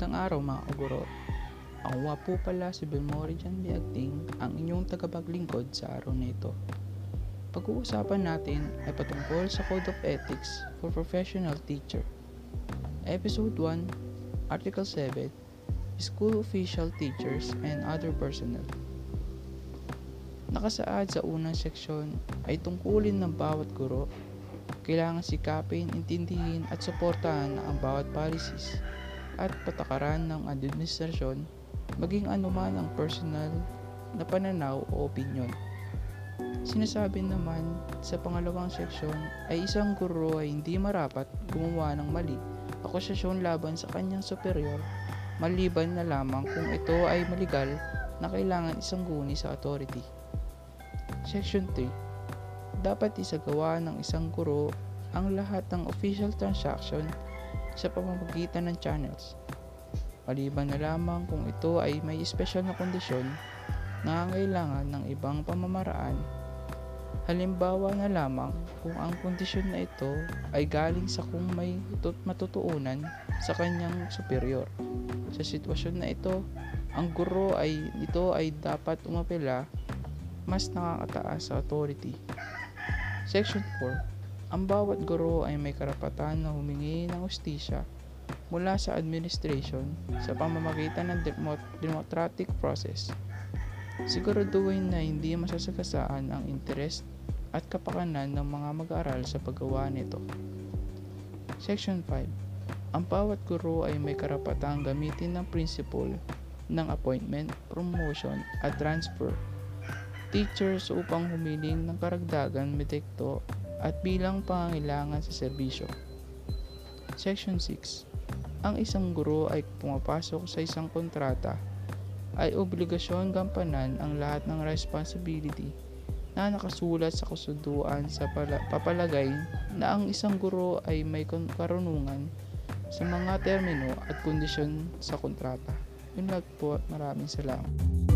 Magandang araw mga kaguro. Ako nga po pala si Belmore Dianbe, ang inyong tagapaglingkod sa araw na ito. Pag-uusapan natin ay patungkol sa Code of Ethics for Professional Teacher. Episode 1, Article 7, School Official Teachers and Other Personnel. Nakasaad sa unang seksyon ay tungkulin ng bawat guro. Kailangan sikapin, intindihin at suportahan ang bawat policies at patakaran ng administrasyon, maging anuman ang personal na pananaw o opinyon. Sinasabi naman sa pangalawang seksyon ay isang guro ay hindi marapat gumawa ng mali, akusasyon laban sa kanyang superior, maliban na lamang kung ito ay maligal na kailangan isangguni sa authority. Section 3. Dapat isagawa ng isang guro ang lahat ng official transaction sa pamamagitan ng channels, maliban na lamang kung ito ay may espesyal na kondisyon na kailangan ng ibang pamamaraan, halimbawa na lamang kung ang kondisyon na ito ay galing sa kung may matutuunan sa kanyang superior. Sa sitwasyon na ito, ang guro ay dapat umapela mas nakakataas sa authority. Section 4. Ang bawat guro ay may karapatan na humingi ng hustisya mula sa administration sa pamamagitan ng democratic process. Siguraduhin na hindi masasagasaan ang interes at kapakanan ng mga mag-aaral sa paggawa nito. Section 5. Ang bawat guro ay may karapatang gamitin ng principle ng appointment, promotion at transfer teachers upang humiling ng karagdagan medikto at bilang pangangailangan sa serbisyo. Section 6. Ang isang guro ay pumapasok sa isang kontrata ay obligasyon gampanan ang lahat ng responsibility na nakasulat sa kasunduan sa papalagay na ang isang guro ay may karunungan sa mga termino at kondisyon sa kontrata. Yun lang po at maraming salamat.